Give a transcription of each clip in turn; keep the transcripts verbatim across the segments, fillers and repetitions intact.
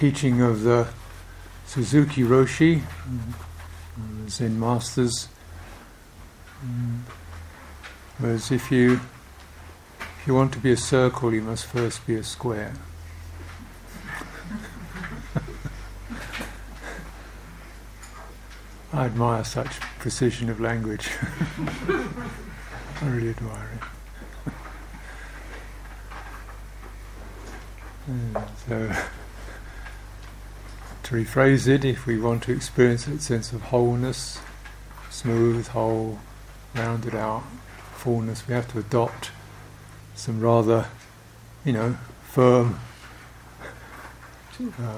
teaching of the Suzuki Roshi, the Zen masters, was if you if you want to be a circle, you must first be a square. I admire such precision of language. I really admire it. So, to rephrase it, if we want to experience that sense of wholeness, smooth, whole, rounded out, fullness, we have to adopt some rather, you know, firm uh,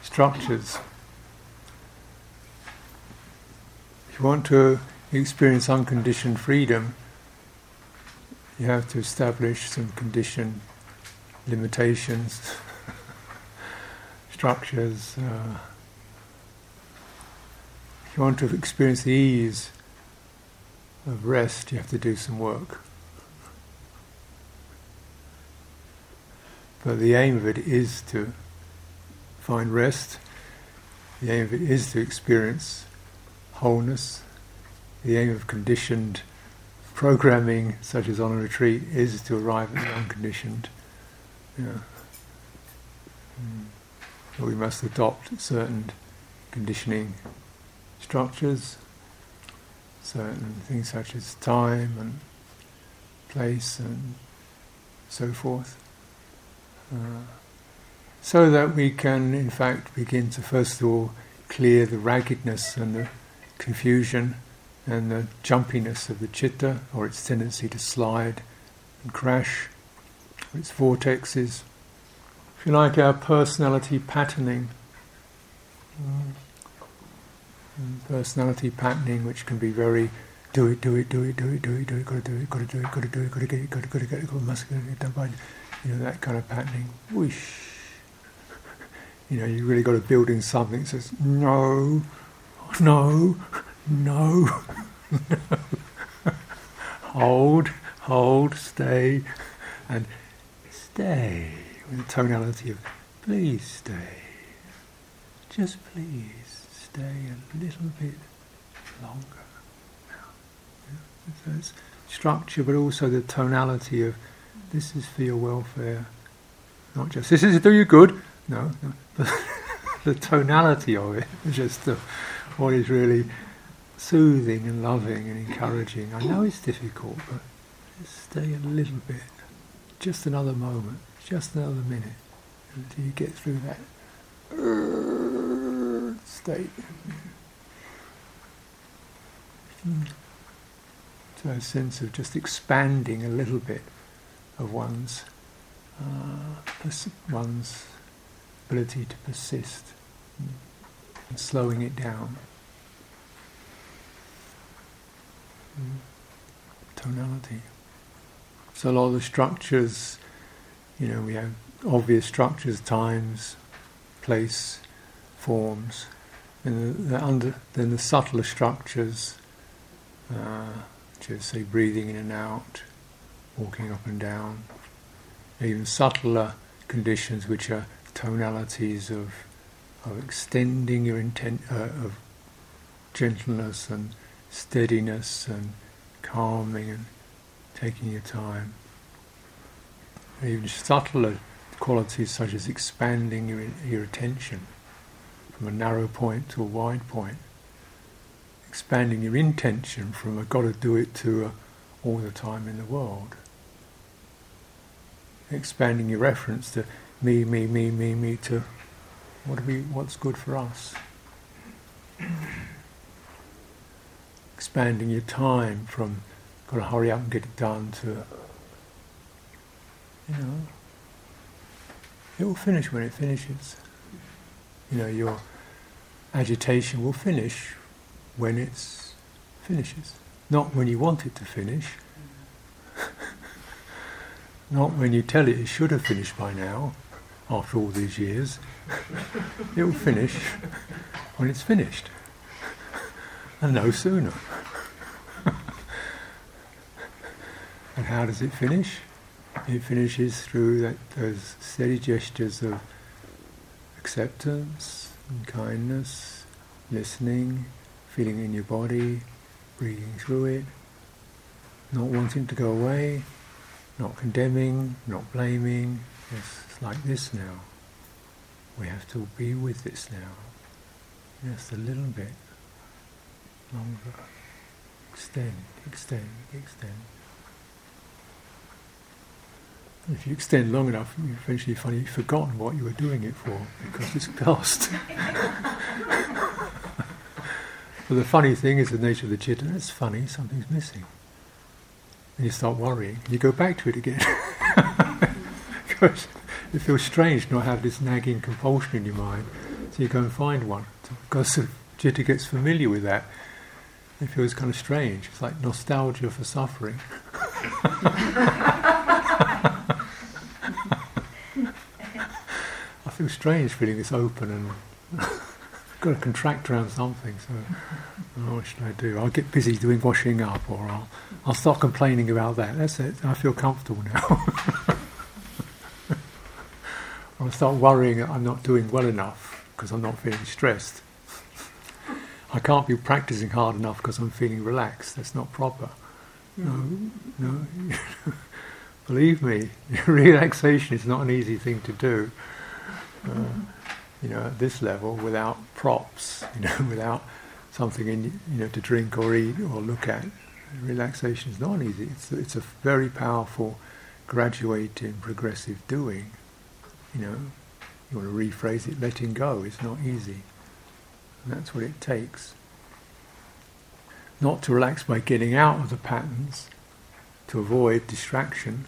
structures. If you want to experience unconditioned freedom, you have to establish some conditioned limitations, structures. Uh, if you want to experience the ease of rest, you have to do some work. But the aim of it is to find rest, the aim of it is to experience wholeness, the aim of conditioned programming, such as on a retreat, is to arrive at the unconditioned. Yeah. Mm. So we must adopt certain conditioning structures, certain things such as time and place and so forth, uh, so that we can in fact begin to first of all clear the raggedness and the confusion and the jumpiness of the citta, or its tendency to slide and crash, its vortexes, if you like, our personality patterning, mm. personality patterning, which can be very do it, do it, do it, do it, do it, do it, gotta do it, gotta do it, gotta do it, gotta get it, gotta gotta get it, gotta must get it done by, you know, that kind of patterning. Whoosh, you know, you really got to build in something that says no, no, no, no, hold, hold, stay. And stay, with the tonality of please stay, just please stay a little bit longer. Yeah. So it's structure, but also the tonality of this is for your welfare, not just this is to do you good. No, no. But the tonality of it, just the, what is really soothing and loving and encouraging. I know it's difficult, but just stay a little bit. Just another moment, just another minute, until you get through that uh, state. Mm. So a sense of just expanding a little bit of one's uh, pers- one's ability to persist, mm. and slowing it down. Mm. Tonality. So a lot of the structures, you know, we have obvious structures, times, place, forms, and the, the under, then the subtler structures, uh, just say breathing in and out, walking up and down, even subtler conditions which are tonalities of of extending your intent, uh, of gentleness and steadiness and calming and taking your time. Even subtler qualities such as expanding your, your attention from a narrow point to a wide point, expanding your intention from a gotta do it to a all the time in the world, expanding your reference to me, me, me, me, me to what do we, what's good for us, expanding your time from got to hurry up and get it done to, you know, it will finish when it finishes. You know, your agitation will finish when it finishes. Not when you want it to finish. Not when you tell it it should have finished by now, after all these years. It will finish when it's finished. And no sooner. And how does it finish? It finishes through that, those steady gestures of acceptance and kindness, listening, feeling in your body, breathing through it, not wanting to go away, not condemning, not blaming. It's like this now. We have to be with this now. Just a little bit longer. Extend, extend, extend. If you extend long enough, you eventually find you've forgotten what you were doing it for, because it's past. But the funny thing is the nature of the chitta. It's funny, something's missing. And you start worrying, and you go back to it again. Because it feels strange not have this nagging compulsion in your mind. So you go and find one. So because the chitta gets familiar with that, it feels kind of strange. It's like nostalgia for suffering. I feel strange feeling this open and I've got to contract around something, so oh, what should I do? I'll get busy doing washing up, or I'll, I'll start complaining about that. That's it, I feel comfortable now. Or I'll start worrying that I'm not doing well enough because I'm not feeling stressed. I can't be practicing hard enough because I'm feeling relaxed. That's not proper. No, no. Believe me, relaxation is not an easy thing to do. Uh, you know, at this level, without props, you know, without something in you know to drink or eat or look at, relaxation is not easy. It's it's a very powerful, graduating, progressive doing. You know, you want to rephrase it. Letting go is not easy, and that's what it takes. Not to relax by getting out of the patterns, to avoid distraction,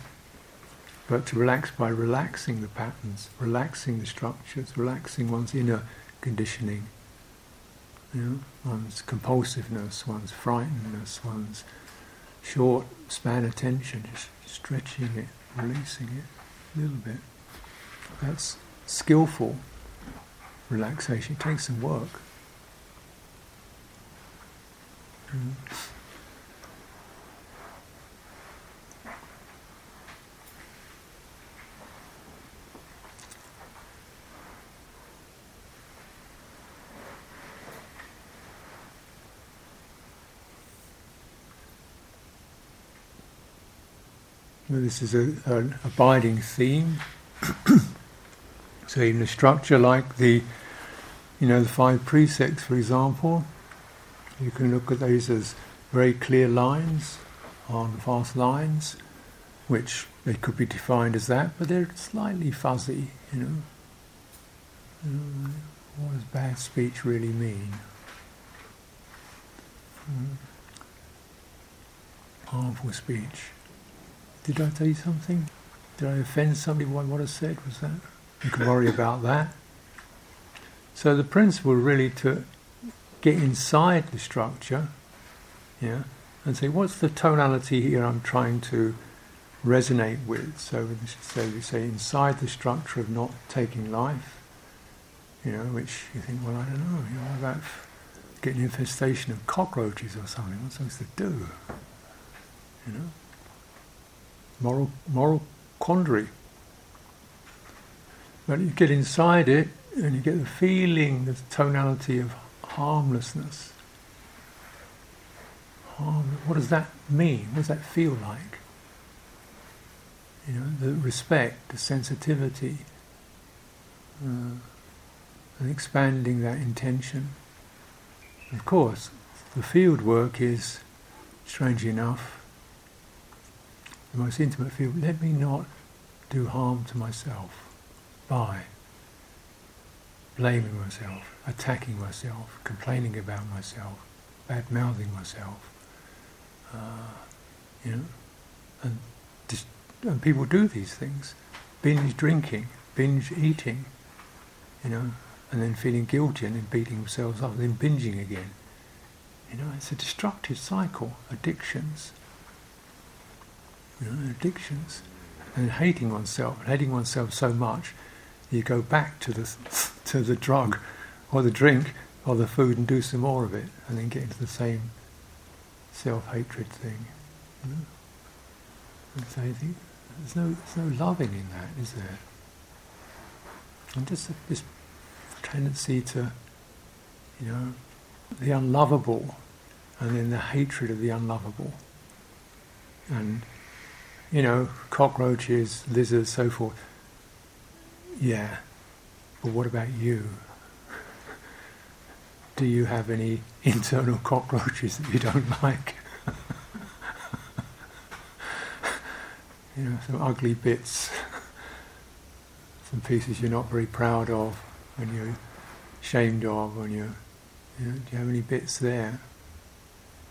but to relax by relaxing the patterns, relaxing the structures, relaxing one's inner conditioning, you know, one's compulsiveness, one's frightenedness, one's short span attention, just stretching it, releasing it a little bit. That's skillful relaxation. It takes some work. Mm. This is a, an abiding theme. So even a structure like the, you know, the five precepts, for example, you can look at those as very clear lines, hard and fast lines, which they could be defined as that, but they're slightly fuzzy. You know, mm, what does bad speech really mean? Mm. Harmful speech. Did I tell you something? Did I offend somebody by what I said? Was that? You can worry about that. So the principle really to get inside the structure, yeah, and say, what's the tonality here I'm trying to resonate with? So, so we say inside the structure of not taking life, you know, which you think, well, I don't know, you know, about getting infestation of cockroaches or something. What's supposed to do? You know. Moral, moral quandary. But you get inside it and you get the feeling, the tonality of harmlessness. Harm, what does that mean? What does that feel like? You know, the respect, the sensitivity, uh, and expanding that intention. Of course, the field work is, strangely enough, the most intimate field. Let me not do harm to myself by blaming myself, attacking myself, complaining about myself, bad mouthing myself. Uh, you know, and, just, and people do these things: binge drinking, binge eating, you know, and then feeling guilty and then beating themselves up, and then binging again. You know, it's a destructive cycle. Addictions. You know, addictions, and hating oneself, hating oneself so much, you go back to the to the drug, or the drink, or the food, and do some more of it, and then get into the same self-hatred thing. You know? And so you think, there's no there's no loving in that, is there? And just this tendency to, you know, the unlovable, and then the hatred of the unlovable. And, you know, cockroaches, lizards, so forth. Yeah, but what about you? Do you have any internal cockroaches that you don't like? You know, some ugly bits, some pieces you're not very proud of, and you're ashamed of, and you're, you know, do you have any bits there?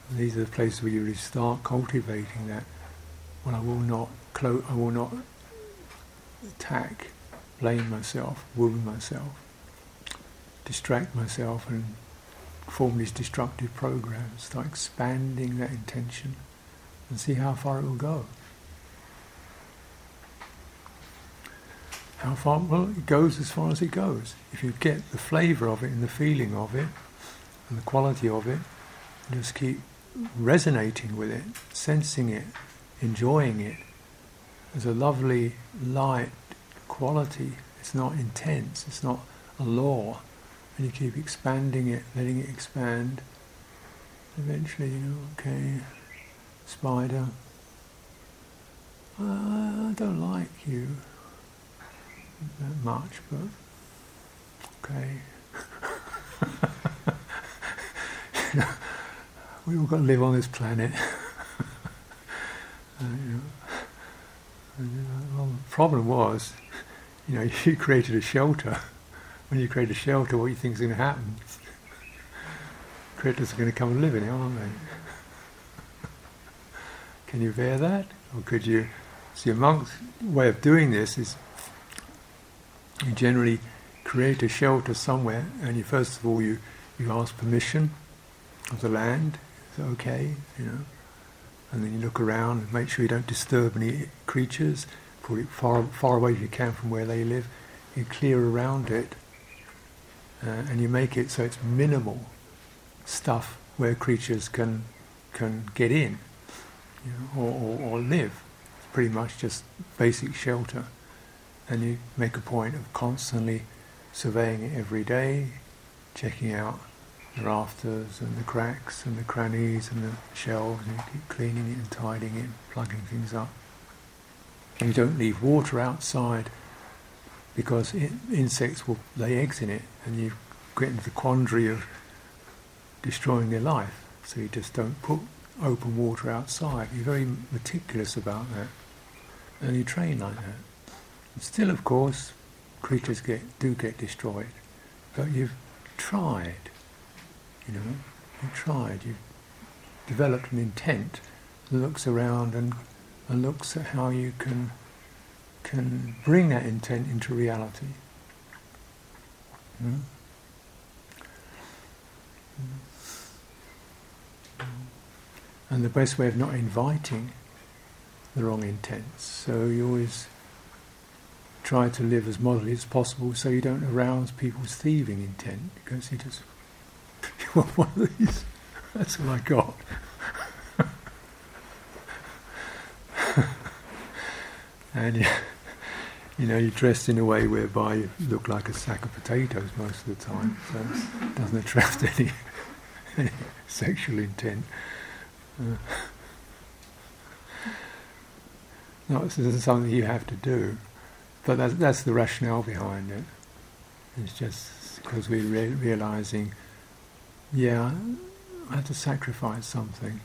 And these are the places where you really start cultivating that. Well, I will not clo- I will not attack, blame myself, wound myself, distract myself, and form these destructive programs. Start expanding that intention, and see how far it will go. How far? Well, it goes as far as it goes. If you get the flavour of it and the feeling of it and the quality of it, just keep resonating with it, sensing it, enjoying it. There's a lovely, light quality. It's not intense, it's not a law. And you keep expanding it, letting it expand. Eventually, you know, okay, spider, uh, I don't like you that much, but okay. You know, we all got to live on this planet. uh, you know, and, uh, well, the problem was, you know, you created a shelter. When you create a shelter, what do you think is going to happen? Critters are going to come and live in it, aren't they? Can you bear that, or could you? See, a monk's way of doing this is, you generally create a shelter somewhere, and you first of all you, you ask permission of the land. It's okay, you know, and then you look around and make sure you don't disturb any creatures. Put it far far away if you can from where they live. You clear around it, uh, and you make it so it's minimal stuff where creatures can can get in, you know, or, or, or live. It's pretty much just basic shelter. And you make a point of constantly surveying it every day, checking out the rafters and the cracks and the crannies and the shelves, and you keep cleaning it and tidying it and plugging things up. And you don't leave water outside, because it, insects will lay eggs in it, and you get into the quandary of destroying their life. So you just don't put open water outside. You're very meticulous about that, and you train like that. Still, of course, creatures get do get destroyed, but you've tried, you know, you've tried, you've developed an intent that looks around and, and looks at how you can can bring that intent into reality. Mm. Mm. And the best way of not inviting the wrong intents, so you always try to live as moderately as possible, so you don't arouse people's thieving intent, because you just, you want one of these? That's all I got. And you, you know, you're dressed in a way whereby you look like a sack of potatoes most of the time, so it doesn't attract any, any sexual intent. Uh, no, this isn't something you have to do. But that's, that's the rationale behind it. It's just because we're re- realising, yeah, I have to sacrifice something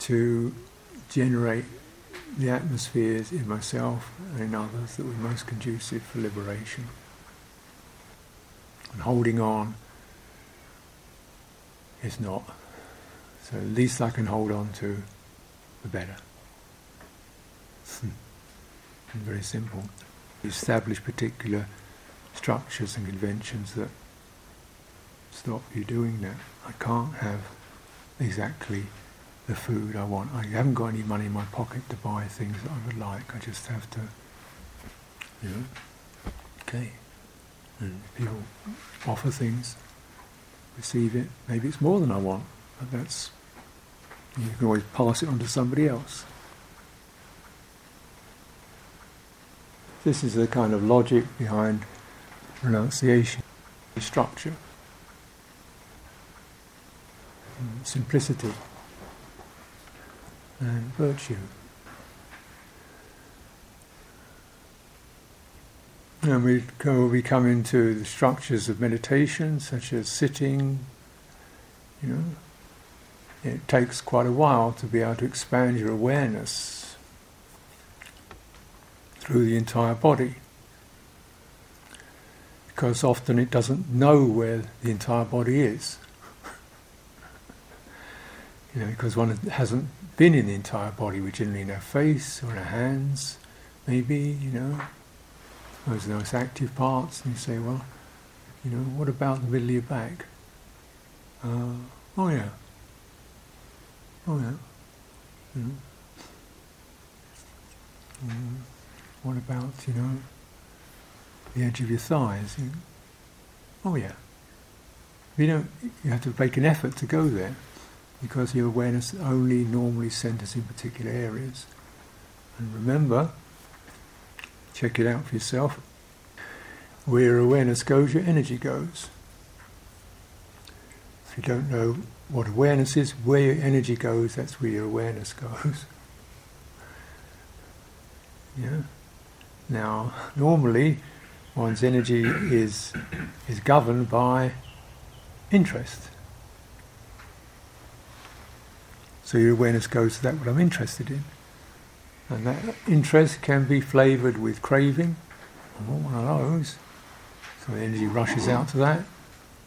to generate the atmospheres in myself and in others that were most conducive for liberation. And holding on is not. So the least I can hold on to, the better. Hmm. Very simple. You establish particular structures and conventions that stop you doing that. I can't have exactly the food I want. I haven't got any money in my pocket to buy things that I would like. I just have to, you know, okay. And people offer things, receive it. Maybe it's more than I want, but that's, you can always pass it on to somebody else. This is the kind of logic behind renunciation, structure, and simplicity, and virtue. And we go, we come into the structures of meditation, such as sitting. You know, it takes quite a while to be able to expand your awareness through the entire body, because often it doesn't know where the entire body is. You know, because one hasn't been in the entire body. We're generally in our face or in our hands, maybe. You know, those are those active parts, and you say, well, you know, what about the middle of your back? Uh, oh yeah, oh yeah, you know. Mm. What about, you know, the edge of your thighs? You know? Oh yeah. You don't, you have to make an effort to go there, because your awareness only normally centers in particular areas. And remember, check it out for yourself, where your awareness goes, your energy goes. If you don't know what awareness is, where your energy goes, that's where your awareness goes. Yeah. Now, normally, one's energy is is governed by interest. So your awareness goes to that, what I'm interested in. And that interest can be flavoured with craving. I want one of those. So the energy rushes out to that.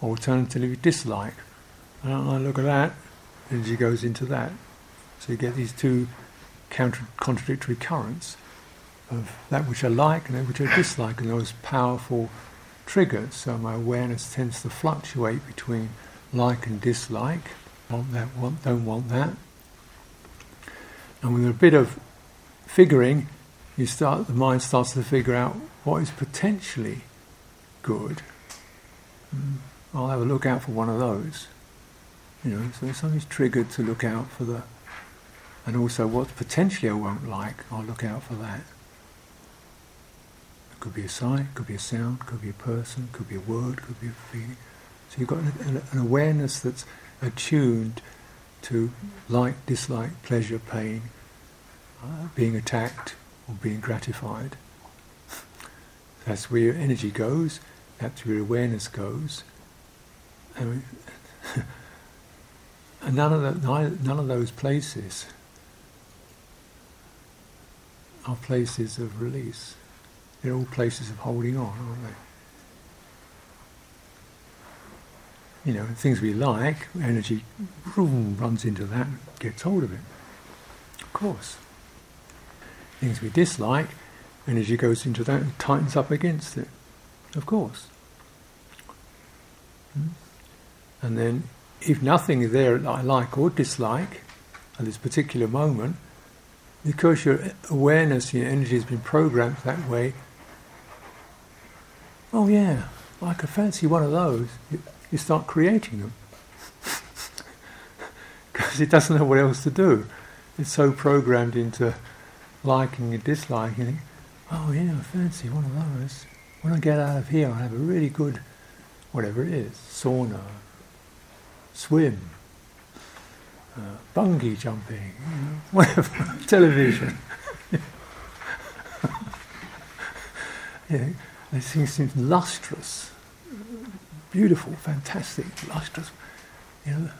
Alternatively, dislike. I don't like the look at that. Energy goes into that. So you get these two counter, contradictory currents of that which I like and that which I dislike, and those powerful triggers. So my awareness tends to fluctuate between like and dislike. Want that, want, don't want that. And with a bit of figuring, you start, the mind starts to figure out what is potentially good. Mm, I'll have a look out for one of those. You know, so something's triggered to look out for the, and also what potentially I won't like, I'll look out for that. It could be a sight, could be a sound, could be a person, could be a word, could be a feeling. So you've got an, an awareness that's attuned to like, dislike, pleasure, pain, uh, being attacked or being gratified. That's where your energy goes, that's where your awareness goes. And, we, and none of the, none of those places are places of release. They're all places of holding on, aren't they? You know, things we like, energy vroom, runs into that and gets hold of it. Of course. Things we dislike, energy goes into that and tightens up against it. Of course. And then, if nothing is there that I like or dislike at this particular moment, because your awareness, your energy has been programmed that way, oh yeah, I could fancy one of those. You start creating them because it doesn't know what else to do. It's so programmed into liking and disliking. Oh yeah, I fancy one of those. When I get out of here, I'll have a really good, whatever it is, sauna, swim, uh, bungee jumping, you know, whatever, television. Yeah, this thing seems lustrous. Beautiful, fantastic, lustrous. You know,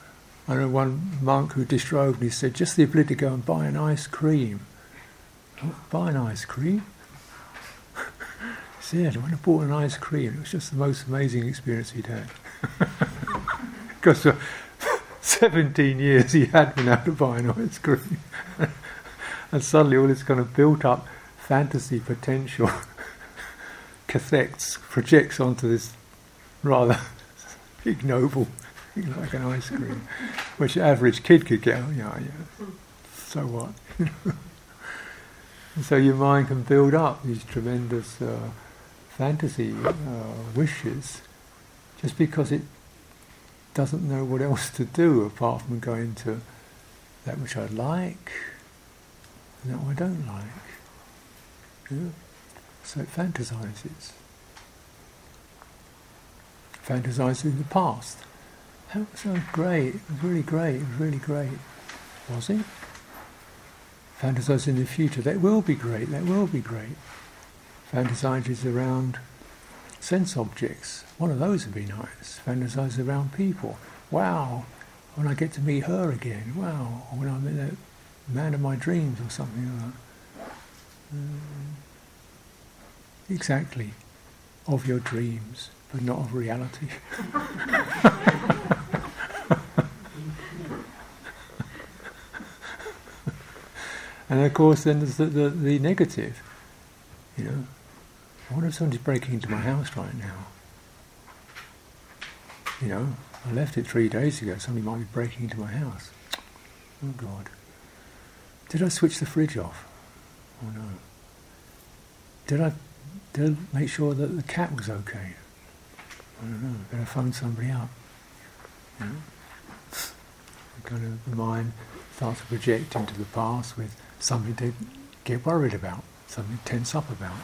I know one monk who disrobed and he said, just the ability to go and buy an ice cream. Oh, buy an ice cream? He said, when I bought an ice cream, it was just the most amazing experience he'd had. Because for seventeen years he had been able to buy an ice cream. And suddenly all this kind of built up fantasy potential cathects projects onto this rather ignoble thing like an ice cream, which the average kid could get. Yeah, yeah. So what? And so your mind can build up these tremendous uh, fantasy uh, wishes, just because it doesn't know what else to do apart from going to that which I like and that which I don't like. Yeah. So it fantasizes. found his eyes in the past. That was great, really great, really great. Was he? Found his eyes in the future. That will be great, that will be great. Found his eyes around sense objects. One of those would be nice. Found his eyes around people. Wow, when I get to meet her again. Wow, when I met that man of my dreams or something like that. Um, exactly. Of your dreams, but not of reality. And of course then there's the, the, the negative, you know. I wonder if somebody's breaking into my house right now. You know, I left it three days ago, somebody might be breaking into my house. Oh God. Did I switch the fridge off? Oh no. Did I, did I make sure that the cat was okay? I don't know, better phone somebody up. You know? Kind of the mind starts to project into the past with something to get worried about, something to tense up about.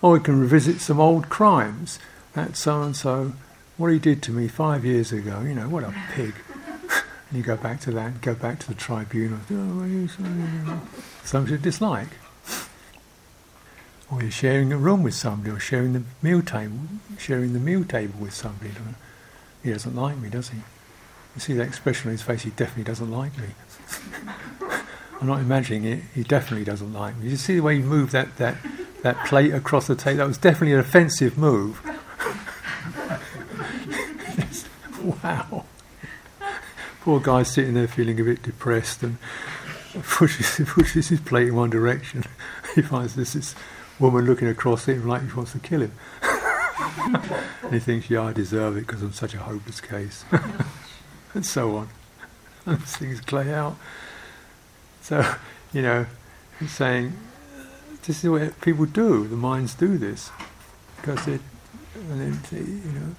Or we can revisit some old crimes. That so-and-so, what he did to me five years ago, you know, what a pig. And you go back to that, go back to the tribunal. Oh, something you dislike. Or you're sharing a room with somebody, or sharing the meal table, sharing the meal table with somebody. He doesn't like me, does he? You see that expression on his face, he definitely doesn't like me. I'm not imagining it, he definitely doesn't like me. You see the way he moved that, that, that plate across the table? That was definitely an offensive move. Wow. Poor guy sitting there feeling a bit depressed and pushes, pushes his plate in one direction. He finds this, this woman looking across at him like she wants to kill him. And he thinks, yeah, I deserve it because I'm such a hopeless case. And so on. And things play out. So, you know, he's saying, this is what people do, the minds do this. Because it, and it, you know,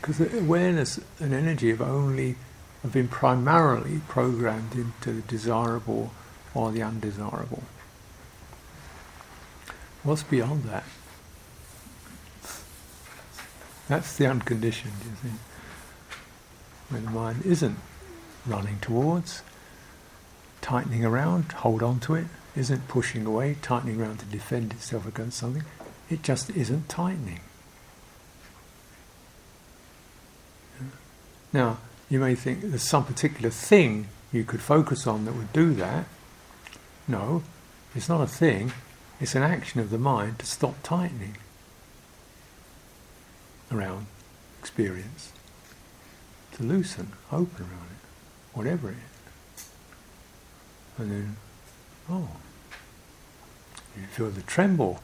because the awareness and energy have only, have been primarily programmed into the desirable or the undesirable. What's beyond that? That's the unconditioned, you think. Where the mind isn't running towards, tightening around, hold on to it, isn't pushing away, tightening around to defend itself against something. It just isn't tightening. Now, you may think there's some particular thing you could focus on that would do that. No, it's not a thing, it's an action of the mind to stop tightening around experience. To loosen, open around it, whatever it is. And then, oh, you feel the tremble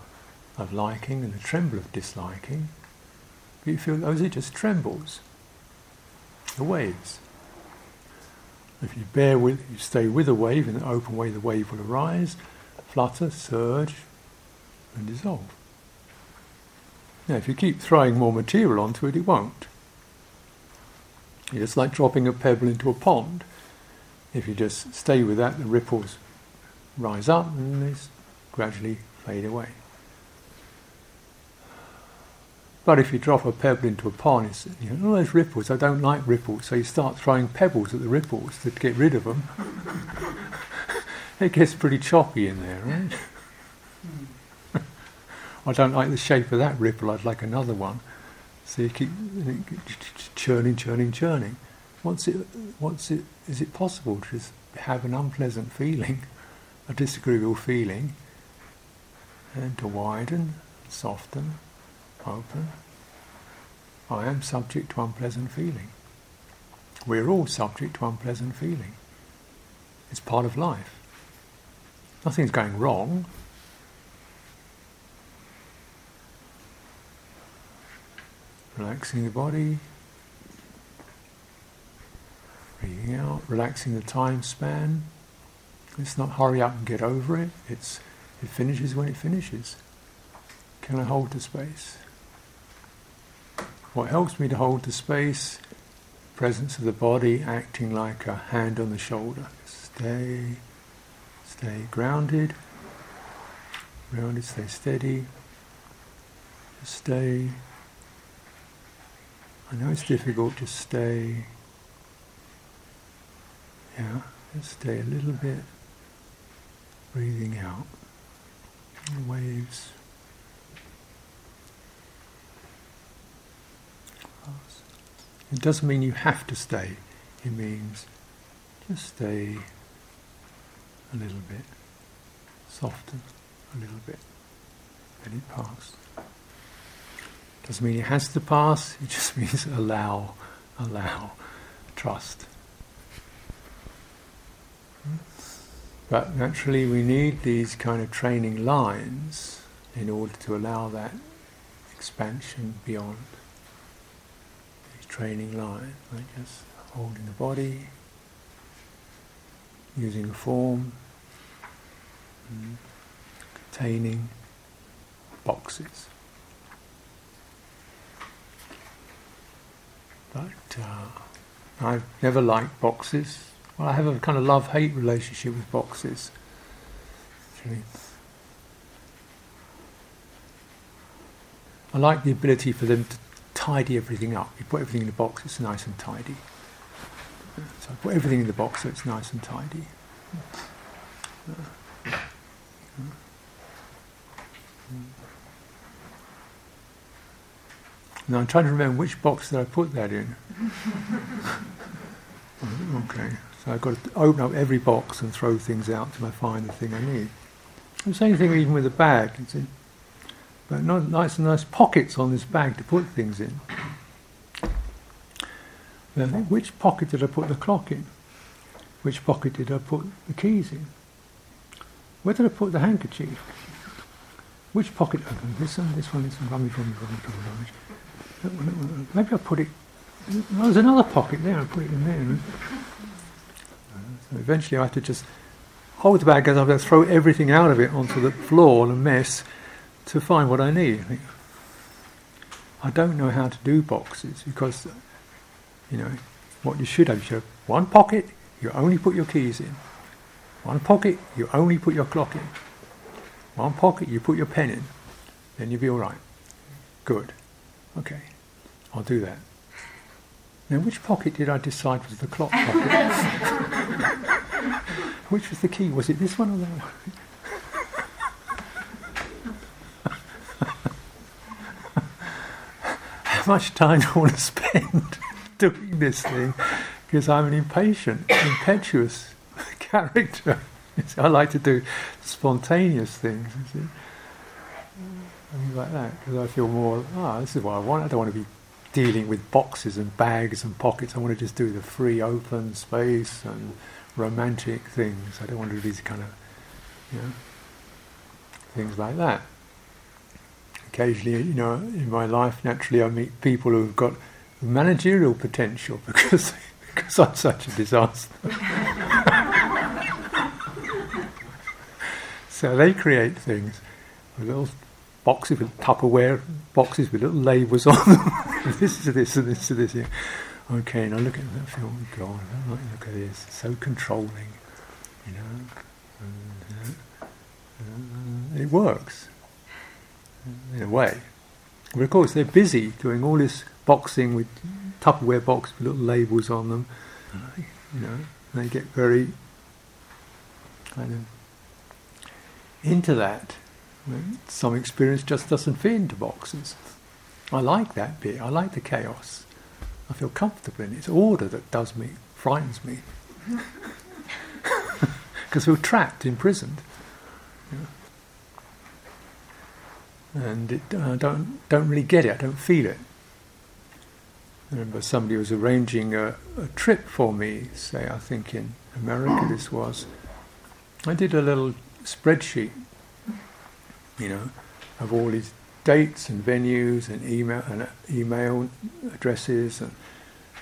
of liking and the tremble of disliking, but you feel those are just trembles, the waves. If you bear with, you stay with a wave, in an open way the wave will arise, flutter, surge, and dissolve. Now if you keep throwing more material onto it, it won't. It's like dropping a pebble into a pond. If you just stay with that, the ripples rise up and they gradually fade away. But if you drop a pebble into a pond, it's, you know, all those ripples, I don't like ripples, so you start throwing pebbles at the ripples to get rid of them. It gets pretty choppy in there, right? I don't like the shape of that ripple, I'd like another one. So you keep churning, churning, churning. Once it, once it, is it possible to just have an unpleasant feeling, a disagreeable feeling, and to widen, soften, open? I am subject to unpleasant feeling. We're all subject to unpleasant feeling. It's part of life. Nothing's going wrong. Relaxing the body, breathing out, relaxing the time span. It's not hurry up and get over it, it's it finishes when it finishes. Can I hold the space? What helps me to hold the space? Presence of the body acting like a hand on the shoulder. Stay, stay grounded, grounded, stay steady, stay. I know it's difficult to stay, yeah, let's stay a little bit, breathing out, the waves. It doesn't mean you have to stay, it means just stay a little bit, soften a little bit, let it pass. Doesn't mean it has to pass, it just means allow, allow, trust. But naturally we need these kind of training lines in order to allow that expansion beyond. These training lines, like just holding the body, using the form, containing boxes. But uh, I've never liked boxes. Well, I have a kind of love-hate relationship with boxes. Actually, I like the ability for them to tidy everything up. You put everything in the box, it's nice and tidy. So I put everything in the box so it's nice and tidy. Now I'm trying to remember which box did I put that in. Okay, so I've got to open up every box and throw things out until I find the thing I need. The same thing even with a bag, you see. But nice and nice pockets on this bag to put things in. But which pocket did I put the clock in? Which pocket did I put the keys in? Where did I put the handkerchief? Which pocket? Okay, this one, this one, this one, rubbish, rubbish, rubbish, rubbish. Maybe I put it, well, there's another pocket there, I put it in there. So eventually I had to just hold the bag and I have to throw everything out of it onto the floor and a mess to find what I need. I don't know how to do boxes because, you know, what you should have, you should have one pocket, you only put your keys in. One pocket, you only put your clock in. One pocket, you put your pen in. Then you'll be all right. Good. Okay, I'll do that. Now, which pocket did I decide was the clock pocket? Which was the key? Was it this one or that one? How much time do I want to spend doing this thing? Because I'm an impatient, impetuous character. I like to do spontaneous things, you see. Things like that, because I feel more, ah, oh, this is what I want. I don't want to be dealing with boxes and bags and pockets. I want to just do the free, open space and romantic things. I don't want to do these kind of, you know, things like that. Occasionally, you know, in my life, naturally, I meet people who've got managerial potential because because I'm such a disaster. So they create things, a little. Boxes with Tupperware, boxes with little labels on them. This is this and this is this. Yeah. Okay, and I look at that film. God, I don't like the look at this. It's so controlling, you know. And, uh, uh, it works in a way, but of course they're busy doing all this boxing with Tupperware boxes with little labels on them. You know, they get very kind of into that. Some experience just doesn't fit into boxes. I like that bit. I like the chaos. I feel comfortable in it. It's order that does me, frightens me. Because we're trapped, imprisoned. Yeah. And it, I don't don't really get it. I don't feel it. I remember somebody was arranging a, a trip for me, say, I think in America this was. I did a little spreadsheet, you know, of all these dates and venues and email and email addresses and,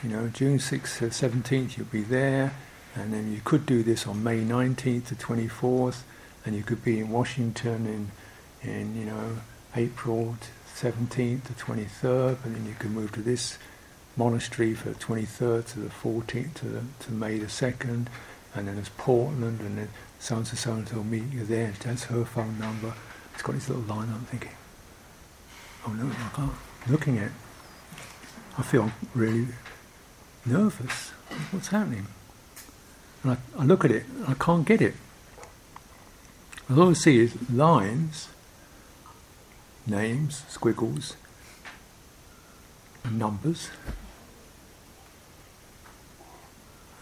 you know, June sixth to seventeenth you'll be there, and then you could do this on May nineteenth to twenty-fourth, and you could be in Washington in, in you know, April seventeenth to twenty-third, and then you could move to this monastery for the twenty-third to the fourteenth to, the, to May the second, and then there's Portland, and then so-and-so, so-and-so will meet you there, that's her phone number. It's got this little line. I'm thinking, oh no, I can't. Looking at it, I feel really nervous. What's happening? And I, I look at it, and I can't get it. And all I see is lines, names, squiggles, and numbers.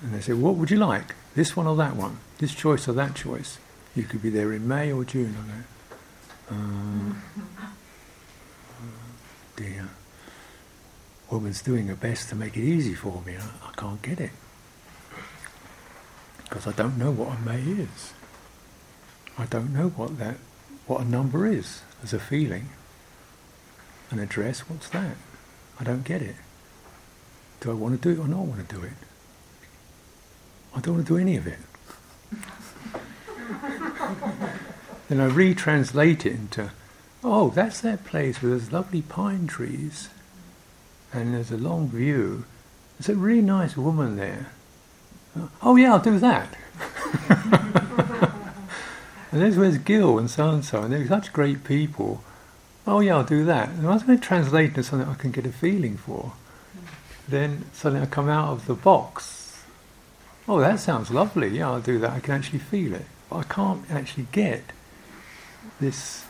And they say, what would you like? This one or that one? This choice or that choice? You could be there in May or June. I go, uh, oh dear. Woman's doing her best to make it easy for me. I, I can't get it. Because I don't know what a May is. I don't know what that, what a number is as a feeling. An address, what's that? I don't get it. Do I want to do it or not want to do it? I don't want to do any of it. Then I retranslate it into, oh, that's that place with those lovely pine trees and there's a long view. There's a really nice woman there. Oh yeah, I'll do that. And there's where's Gil and so-and-so, and they're such great people. Oh yeah, I'll do that. And I was going to translate into something I can get a feeling for. Then suddenly I come out of the box. Oh, that sounds lovely, yeah, I'll do that, I can actually feel it. But I can't actually get this,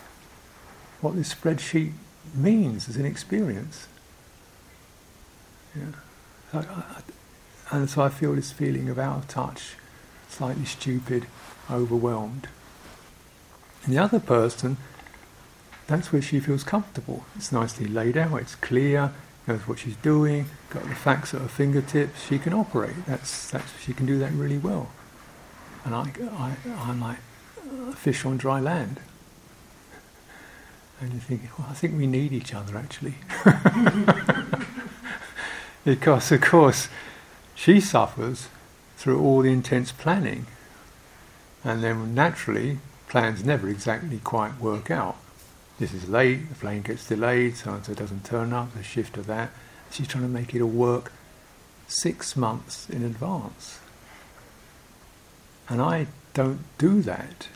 what this spreadsheet means as an experience. Yeah. So I, and so I feel this feeling of out of touch, slightly stupid, overwhelmed. And the other person, that's where she feels comfortable. It's nicely laid out, it's clear, knows what she's doing, got the facts at her fingertips, she can operate, that's, that's she can do that really well. And I, I, I'm like a fish on dry land. And you think, well, I think we need each other actually. Because of course, she suffers through all the intense planning. And then naturally, plans never exactly quite work out. This is late, the plane gets delayed, so and so doesn't turn up, there's a shift of that. She's trying to make it all work six months in advance. And I don't do that.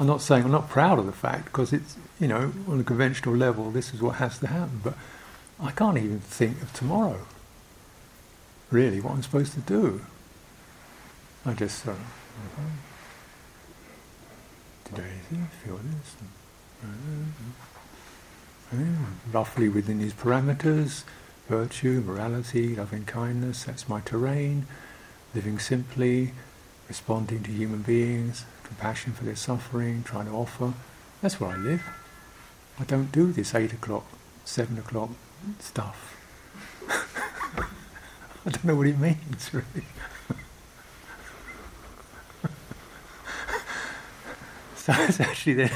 I'm not saying I'm not proud of the fact, because it's, you know, on a conventional level, this is what has to happen, but I can't even think of tomorrow, really, what I'm supposed to do. I just sort of, did I anything, feel this? Roughly within these parameters, virtue, morality, loving kindness, that's my terrain, living simply, responding to human beings, compassion for their suffering, trying to offer, that's where I live. I don't do this eight o'clock, seven o'clock stuff. I don't know what it means, really. So it's actually then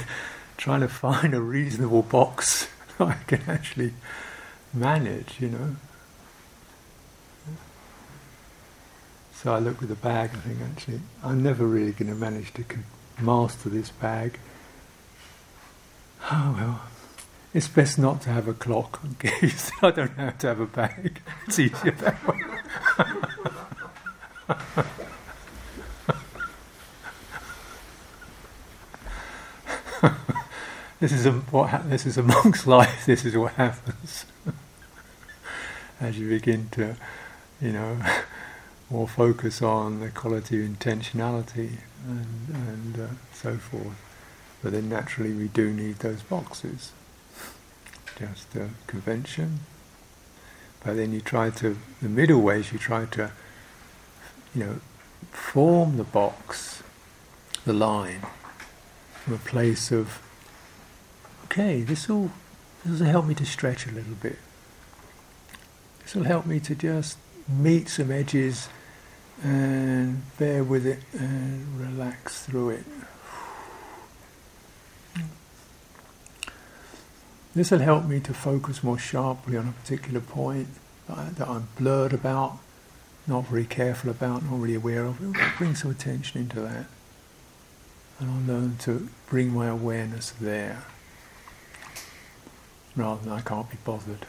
trying to find a reasonable box that I can actually manage, you know. So I look with the bag and think, actually, I'm never really going to manage to master this bag. Oh well, it's best not to have a clock and gaze. I don't have to have a bag. It's easier that way. This is a, what ha- this is a monk's life. This is what happens as you begin to, you know, more focus on the quality of intentionality and and uh, so forth. But then naturally, we do need those boxes. Just a convention. But then you try to the middle ways. You try to, you know, form the box, the line, from a place of. Okay, this will this will help me to stretch a little bit. This will help me to just meet some edges and bear with it and relax through it. This will help me to focus more sharply on a particular point that, I, that I'm blurred about, not very careful about, not really aware of. It will bring some attention into that. And I'll learn to bring my awareness there. Rather than I can't be bothered.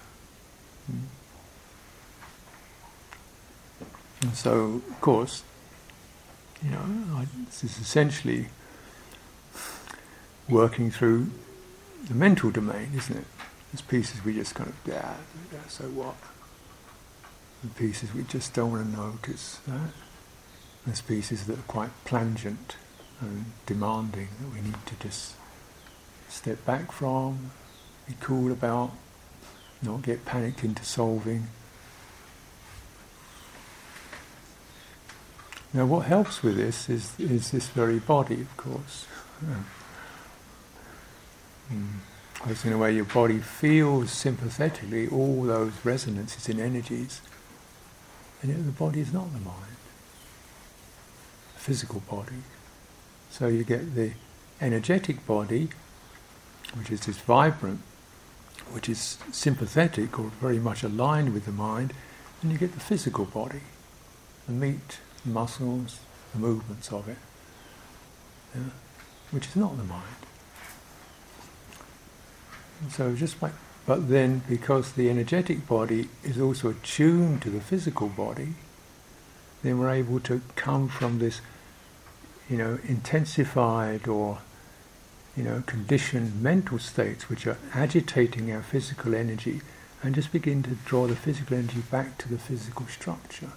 And so, of course, you know, I, this is essentially working through the mental domain, isn't it? There's pieces we just kind of, yeah, yeah, so what? And pieces we just don't want to notice. Right? There's pieces that are quite plangent and demanding that we need to just step back from, be cool about, not get panicked into solving. Now, what helps with this is is this very body, of course. Mm. Because in a way, your body feels sympathetically all those resonances and energies, and yet the body is not the mind, the physical body. So you get the energetic body, which is this vibrant, which is sympathetic or very much aligned with the mind, and you get the physical body, the meat, the muscles, the movements of it, yeah, which is not the mind. And so just like, but then because the energetic body is also attuned to the physical body, then we're able to come from this, you know, intensified or, you know, conditioned mental states which are agitating our physical energy, and just begin to draw the physical energy back to the physical structure.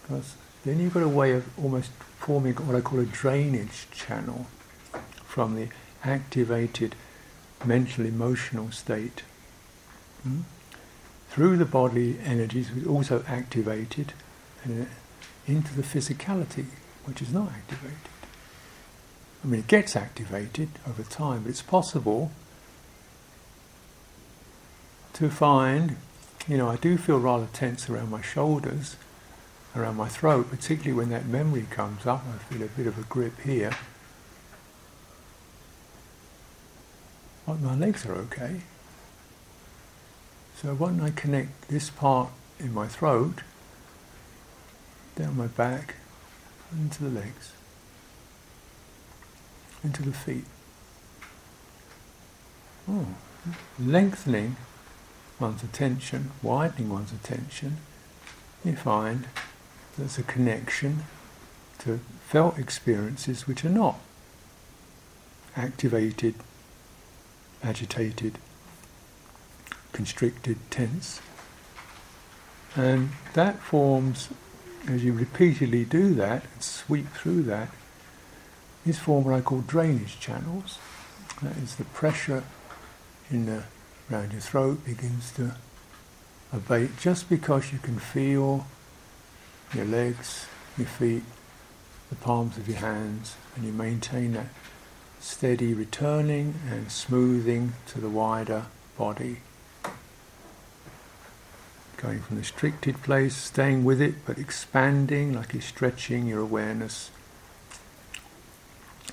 Because then you've got a way of almost forming what I call a drainage channel from the activated mental emotional state. Mm? Through the bodily energies which are also activated, and into the physicality which is not activated. I mean, it gets activated over time, but it's possible to find, you know, I do feel rather tense around my shoulders, around my throat, particularly when that memory comes up. I feel a bit of a grip here. But my legs are okay. So why don't I connect this part in my throat, down my back, into the legs, into the feet. Oh, lengthening one's attention, widening one's attention, you find there's a connection to felt experiences which are not activated, agitated, constricted, tense. And that forms, as you repeatedly do that and sweep through that, is form what I call drainage channels. That is, the pressure in the, around your throat begins to abate just because you can feel your legs, your feet, the palms of your hands, and you maintain that steady returning and smoothing to the wider body. Going from the restricted place, staying with it, but expanding, like you're stretching your awareness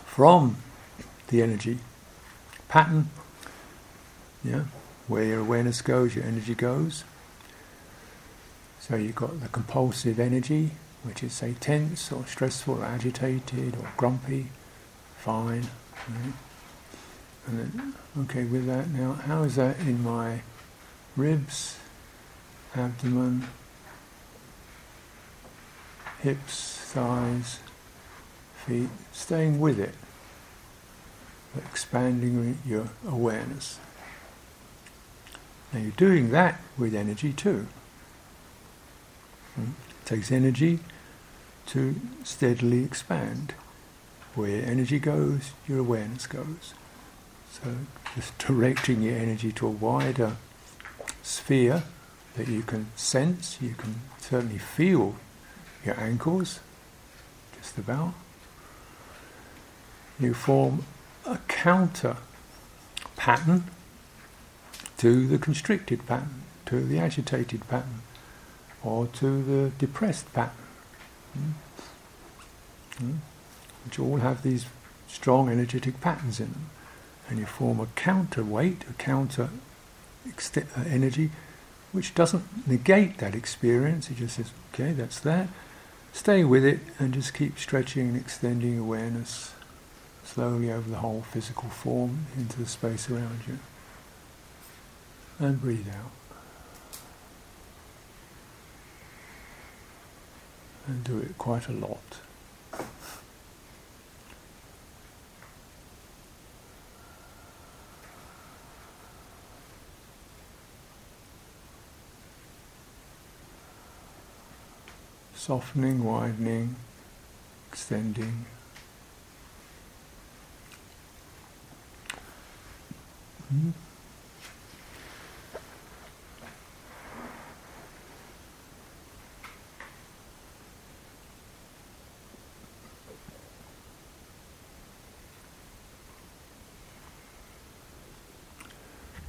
from the energy pattern, yeah, where your awareness goes, your energy goes. So you've got the compulsive energy, which is, say, tense or stressful or agitated or grumpy, fine. Right? And then, okay, with that now, how is that in my ribs, abdomen, hips, thighs, feet? Staying with it, expanding your awareness. Now you're doing that with energy too. It takes energy to steadily expand. Where energy goes, your awareness goes. So just directing your energy to a wider sphere that you can sense, you can certainly feel your ankles, just about. You form a counter pattern to the constricted pattern, to the agitated pattern, or to the depressed pattern, mm? Mm? which all have these strong energetic patterns in them, and you form a counterweight, a counter ex- energy, which doesn't negate that experience. It just says, okay, that's that. Stay with it, and just keep stretching and extending awareness slowly over the whole physical form into the space around you. And breathe out. And do it quite a lot. softening, widening, extending. Mm-hmm.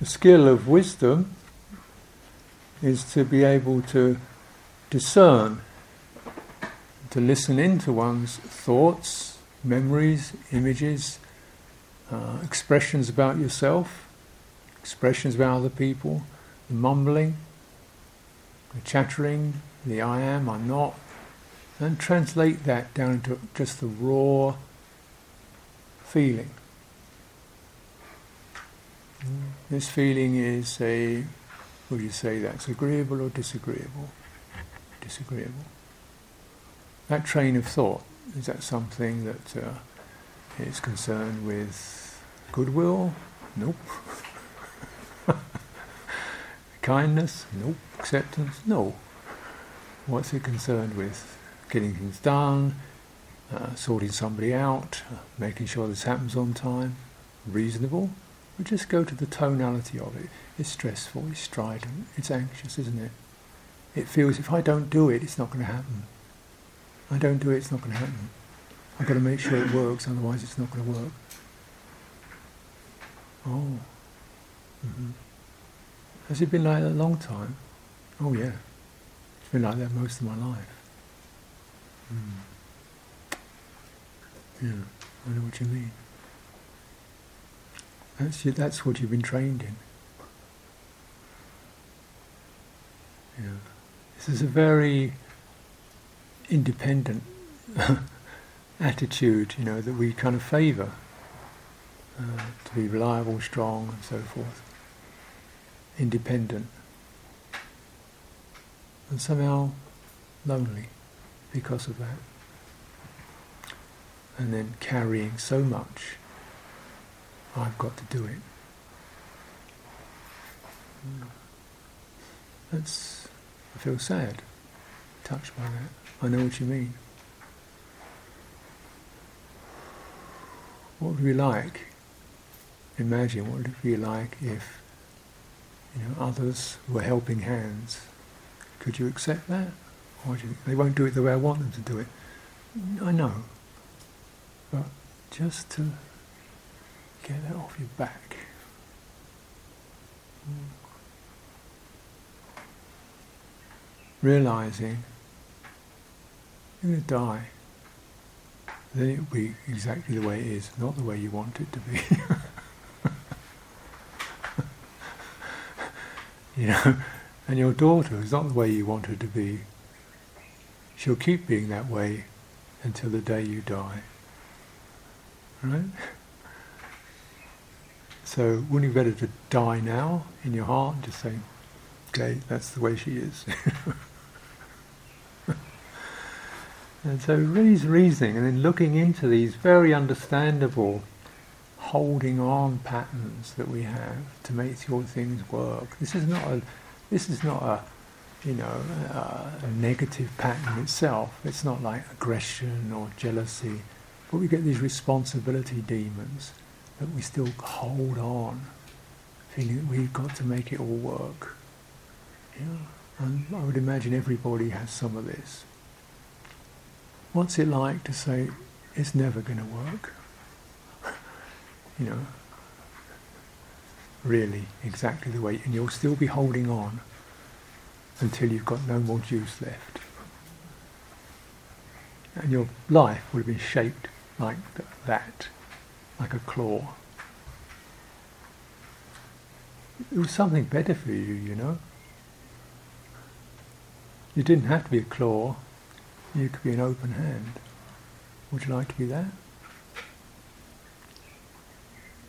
The skill of wisdom is to be able to discern, to listen into one's thoughts, memories, images, uh, expressions about yourself, expressions about other people, the mumbling, the chattering, the I am, I'm not, and translate that down into just the raw feeling. This feeling is a, would you say that's agreeable or disagreeable? Disagreeable. That train of thought, is that something that uh, is concerned with goodwill? Nope. Kindness? Nope. Acceptance? No. What's it concerned with? Getting things done, uh, sorting somebody out, uh, making sure this happens on time. Reasonable? We just go to the tonality of it. It's stressful, it's strident, it's anxious, isn't it? It feels if I don't do it, it's not going to happen. I don't do it, it's not going to happen. I've got to make sure it works, otherwise it's not going to work. Oh. Mm-hmm. Has it been like that a long time? Oh yeah. It's been like that most of my life. Mm. Yeah, I know what you mean. That's, that's what you've been trained in. Yeah. This is a very independent attitude, you know, that we kind of favour, uh, to be reliable, strong, and so forth. Independent. And somehow lonely because of that. And then carrying so much. I've got to do it. That's, I feel sad, touched by that. I know what you mean. What would we like? Imagine what would it be like if, you know, others were helping hands. Could you accept that? Or do you, they won't do it the way I want them to do it. I know. But just to get that off your back. Mm. Realising you're going to die, then it'll be exactly the way it is, not the way you want it to be. You know, and your daughter is not the way you want her to be. She'll keep being that way until the day you die. Right? So wouldn't it be better to die now in your heart and just say, okay, that's the way she is. And so really reasoning and then looking into these very understandable holding on patterns that we have to make sure things work. This is not a, this is not a, you know, a, a negative pattern itself. It's not like aggression or jealousy, but we get these responsibility demons. That we still hold on, feeling that we've got to make it all work. Yeah. And I would imagine everybody has some of this. What's it like to say, it's never going to work? You know, really, exactly the way, and you'll still be holding on until you've got no more juice left. And your life would have been shaped like th- that. Like a claw. It was something better for you, you know. You didn't have to be a claw, you could be an open hand. Would you like to be that?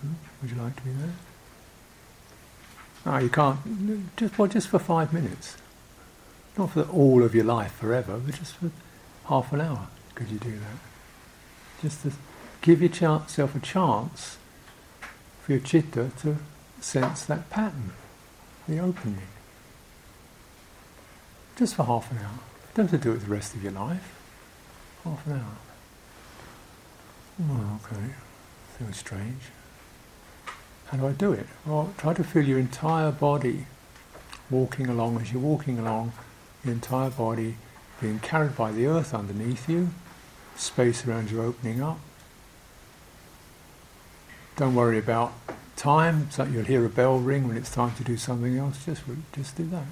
Hmm? Would you like to be that? Ah, you can't, just, well, just for five minutes. Not for all of your life forever, but just for half an hour could you do that. Just the Give yourself a chance for your citta to sense that pattern, the opening. Just for half an hour, Don't have to do it the rest of your life. Half an hour. Oh, okay. Feels strange. How do I do it? Well, try to feel your entire body walking along. As you're walking along, your entire body being carried by the earth underneath you, space around you opening up. Don't worry about time, so you'll hear a bell ring when it's time to do something else. Just, just do that.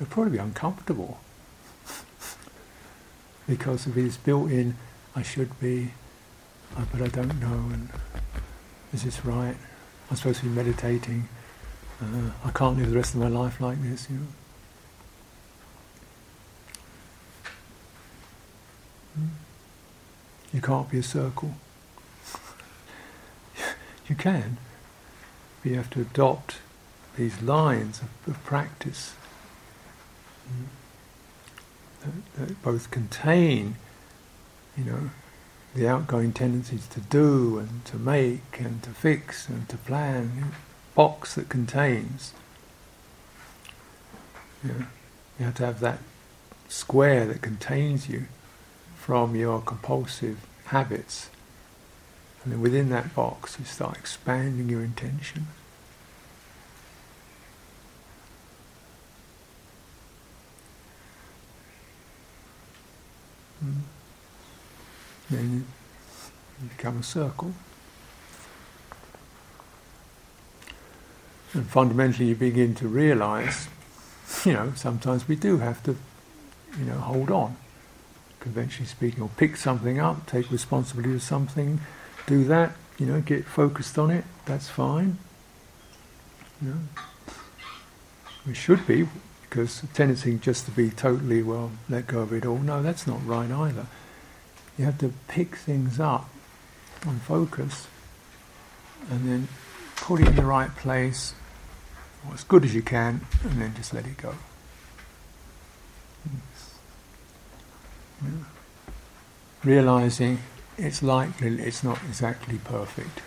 It'll probably be uncomfortable because of his built-in, I should be, but I don't know, and is this right? I'm supposed to be meditating. Uh, I can't live the rest of my life like this, you know. You can't be a circle. You can, but you have to adopt these lines of, of practice that, that both contain, you know, the outgoing tendencies to do and to make and to fix and to plan. You know, box that contains. You know, you have to have that square that contains you from your compulsive habits, and then within that box you start expanding your intention. Mm. Then you become a circle, and fundamentally you begin to realise, you know, sometimes we do have to, you know, hold on. Conventionally speaking, or pick something up, take responsibility for something, do that, you know, get focused on it, that's fine. You know, we should be, because the tendency just to be totally, well, let go of it all, no, that's not right either. You have to pick things up and focus, and then put it in the right place, or as good as you can, and then just let it go. Mm. Realising it's likely it's not exactly perfect,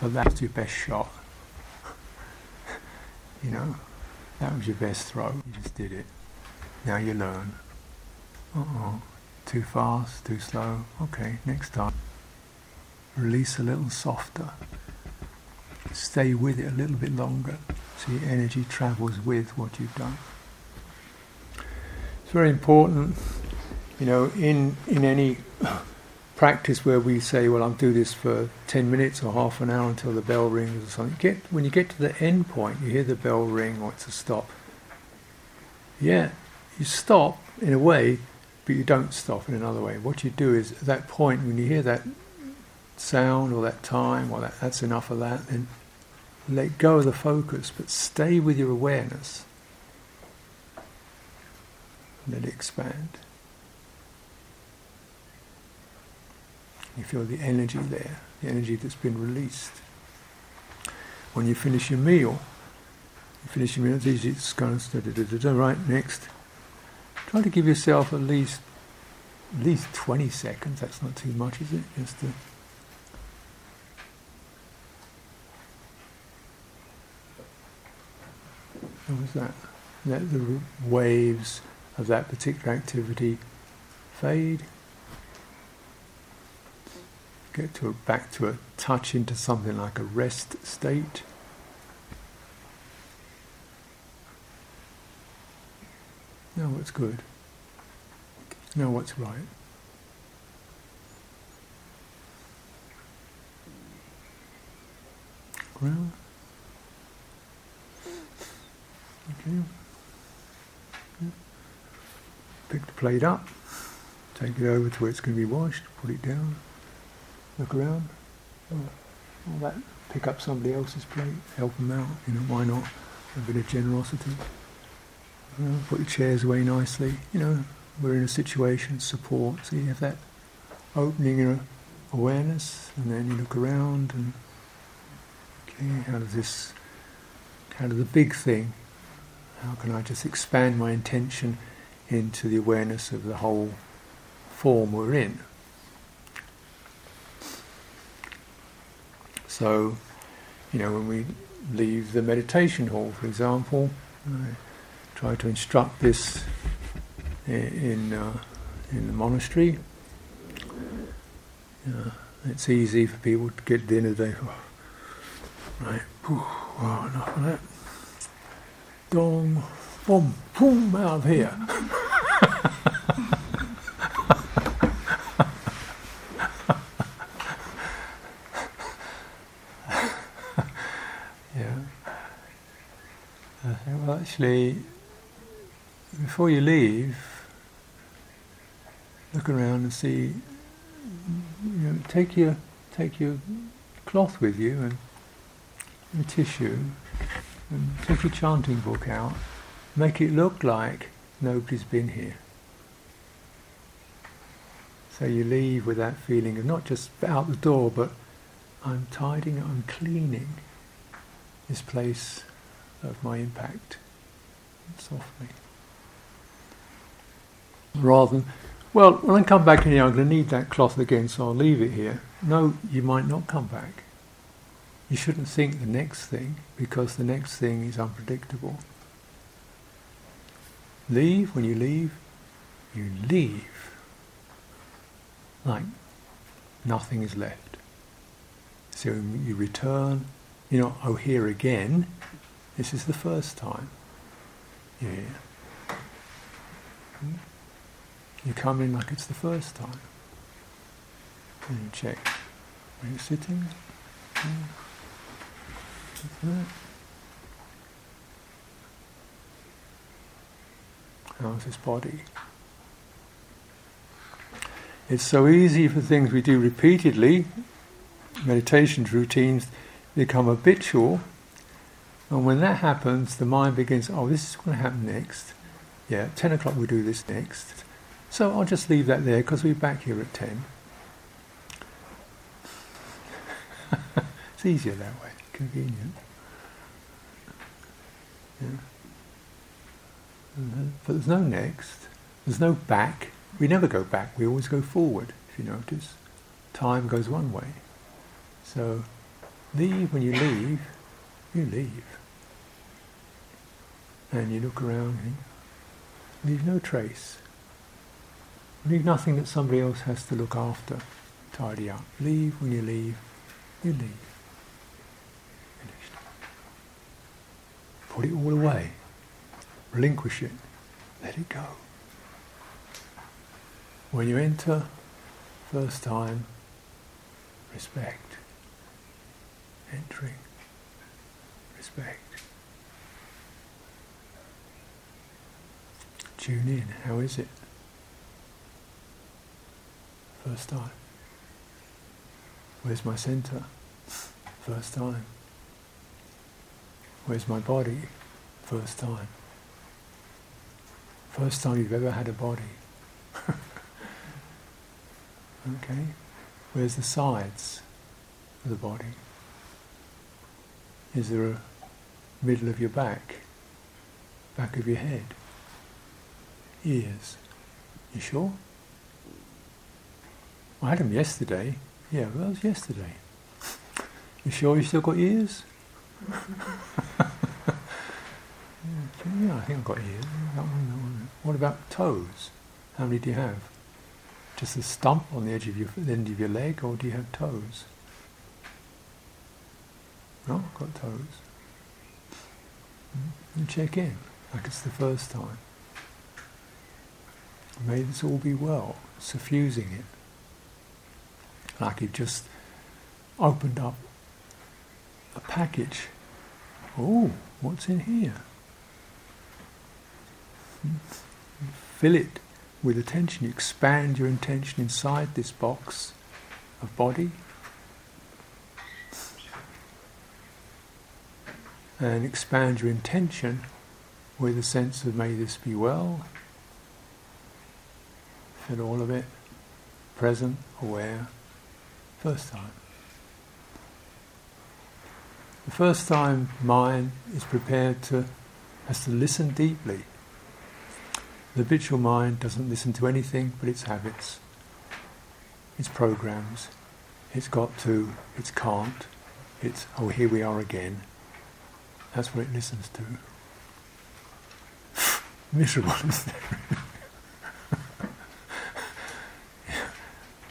but that's your best shot. You know, that was your best throw, you just did it. Now you learn. Uh-oh, too fast, too slow, okay, next time. Release a little softer. Stay with it a little bit longer, so your energy travels with what you've done. It's very important. You know, in, in any practice where we say, well, I'll do this for ten minutes or half an hour until the bell rings or something, get, when you get to the end point, you hear the bell ring or it's a stop. Yeah, you stop in a way, but you don't stop in another way. What you do is, at that point, when you hear that sound or that time or that, that's enough of that, then let go of the focus, but stay with your awareness. Let it expand. You feel the energy there, the energy that's been released. When you finish your meal, you finish your meal, it's easy, it's kind of da, da, da, da, da, right, next. Try to give yourself at least at least twenty seconds, that's not too much, is it? Just to what was that? Let the waves of that particular activity fade. Get to a, back to a touch into something like a rest state. Know what's good. Know what's right. Ground. Okay. Yeah. Pick the plate up. Take it over to where it's going to be washed. Put it down. Look around, all that. Pick up somebody else's plate, help them out. You know, why not? A bit of generosity. You know, put your chairs away nicely. You know, we're in a situation, support. So you have that opening your awareness, and then you look around and okay, how does this? How does the big thing? How can I just expand my intention into the awareness of the whole form we're in? So, you know, when we leave the meditation hall, for example. I try to instruct this in uh, in the monastery. Uh, it's easy for people to get dinner. They go, right, poof, well, enough of that. Dong, boom, boom, out of here. Yeah. I think, well, actually, before you leave, look around and see. You know, take your take your cloth with you and a tissue, and take your chanting book out. Make it look like nobody's been here. So you leave with that feeling of not just out the door, but I'm tidying, I'm cleaning this place of my impact softly. Rather than, well, when I come back in here, I'm going to need that cloth again, so I'll leave it here. No, you might not come back. You shouldn't think the next thing, because the next thing is unpredictable. Leave, when you leave, you leave like nothing is left. So you return, you're not, oh, here again, this is the first time. Yeah. You come in like it's the first time. And you check where you're sitting. How's this body? It's so easy for things we do repeatedly, meditations, routines, become habitual, and when that happens, the mind begins, oh, this is going to happen next. Yeah, ten o'clock we'll do this next. So I'll just leave that there because we're back here at ten. It's easier that way, convenient. Yeah. Mm-hmm. But there's no next, there's no back. We never go back, we always go forward, if you notice. Time goes one way. So leave, when you leave, you leave. And you look around and leave no trace. Leave nothing that somebody else has to look after, tidy up. Leave, when you leave, you leave. Finished. Put it all away. Relinquish it. Let it go. When you enter, first time, respect. Entering, respect. Tune in. How is it? First time. Where's my centre? First time. Where's my body? First time. First time you've ever had a body. Okay. Where's the sides of the body? Is there a middle of your back? Back of your head? Ears? You sure? I had them yesterday. Yeah, well, that was yesterday. You sure you still got ears? Yeah, I think I've got ears. That one, that one. What about toes? How many do you have? Just a stump on the edge of your the end of your leg, or do you have toes? No, I've got toes. You check in, like it's the first time. May this all be well, suffusing it. Like you've just opened up a package. Oh, what's in here? Fill it with attention. You expand your intention inside this box of body. And expand your intention with a sense of may this be well. Fill all of it. Present, aware. First time. The first time mind is prepared to, has to listen deeply. The habitual mind doesn't listen to anything but its habits, its programs, its got to, its can't, its oh here we are again, That's what it listens to. Miserable, isn't it?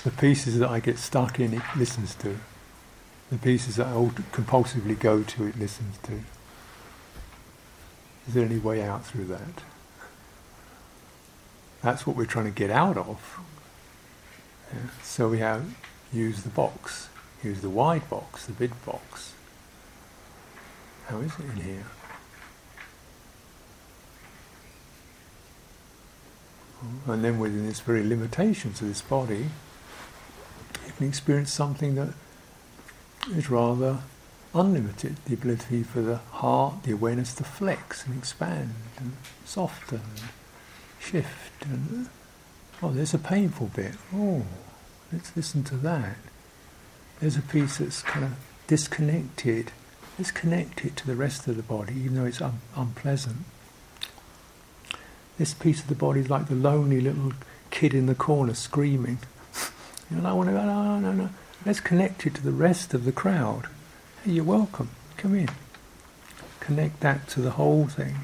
The pieces that I get stuck in, it listens to. The pieces that I compulsively go to, it listens to. Is there any way out through that? That's what we're trying to get out of. Yeah. So we have use the box, use the wide box, the big box. How is it in here? And then within this very limitations of this body, you can experience something that is rather unlimited, the ability for the heart, the awareness to flex and expand and soften and shift. And, oh, there's a painful bit. Oh, let's listen to that. There's a piece that's kind of disconnected. Let's connect it to the rest of the body, even though it's un- unpleasant. This piece of the body is like the lonely little kid in the corner screaming. You know, I want to go, no, no, no. Let's connect it to the rest of the crowd. Hey, you're welcome. Come in. Connect that to the whole thing.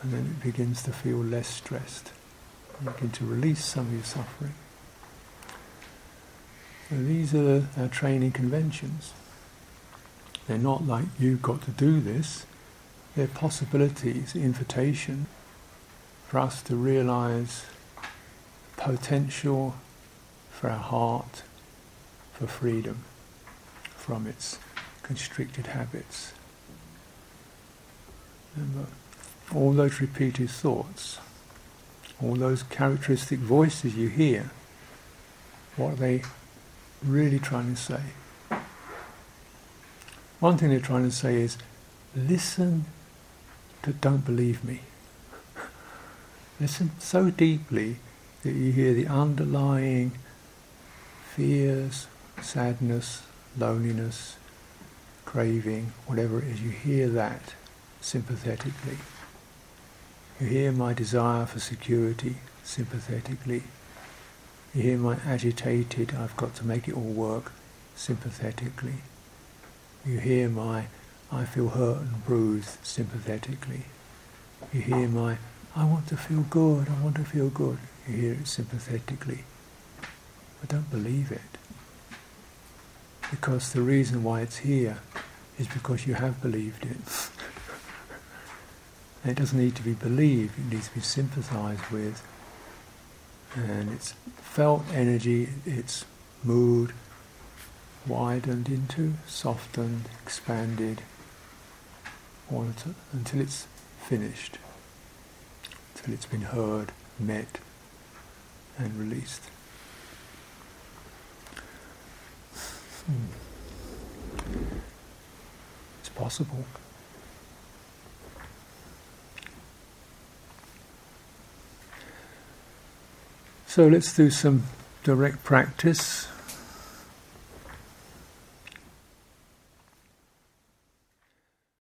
And then it begins to feel less stressed. You begin to release some of your suffering. So these are our training conventions. They're not like, you've got to do this. They're possibilities, invitation. For us to realise potential for our heart, for freedom from its constricted habits. Remember, all those repeated thoughts, all those characteristic voices you hear, what are they really trying to say? One thing they're trying to say is, listen to don't believe me. Listen so deeply that you hear the underlying fears, sadness, loneliness, craving, whatever it is, you hear that sympathetically. You hear my desire for security sympathetically. You hear my agitated, I've got to make it all work sympathetically. You hear my, I feel hurt and bruised sympathetically. You hear my, I want to feel good, I want to feel good. You hear it sympathetically. I don't believe it. Because the reason why it's here is because you have believed it. And it doesn't need to be believed, it needs to be sympathised with. And it's felt energy, it's mood, widened into, softened, expanded, all until it's finished. Until it's been heard, met, and released. Hmm. It's possible. So let's do some direct practice.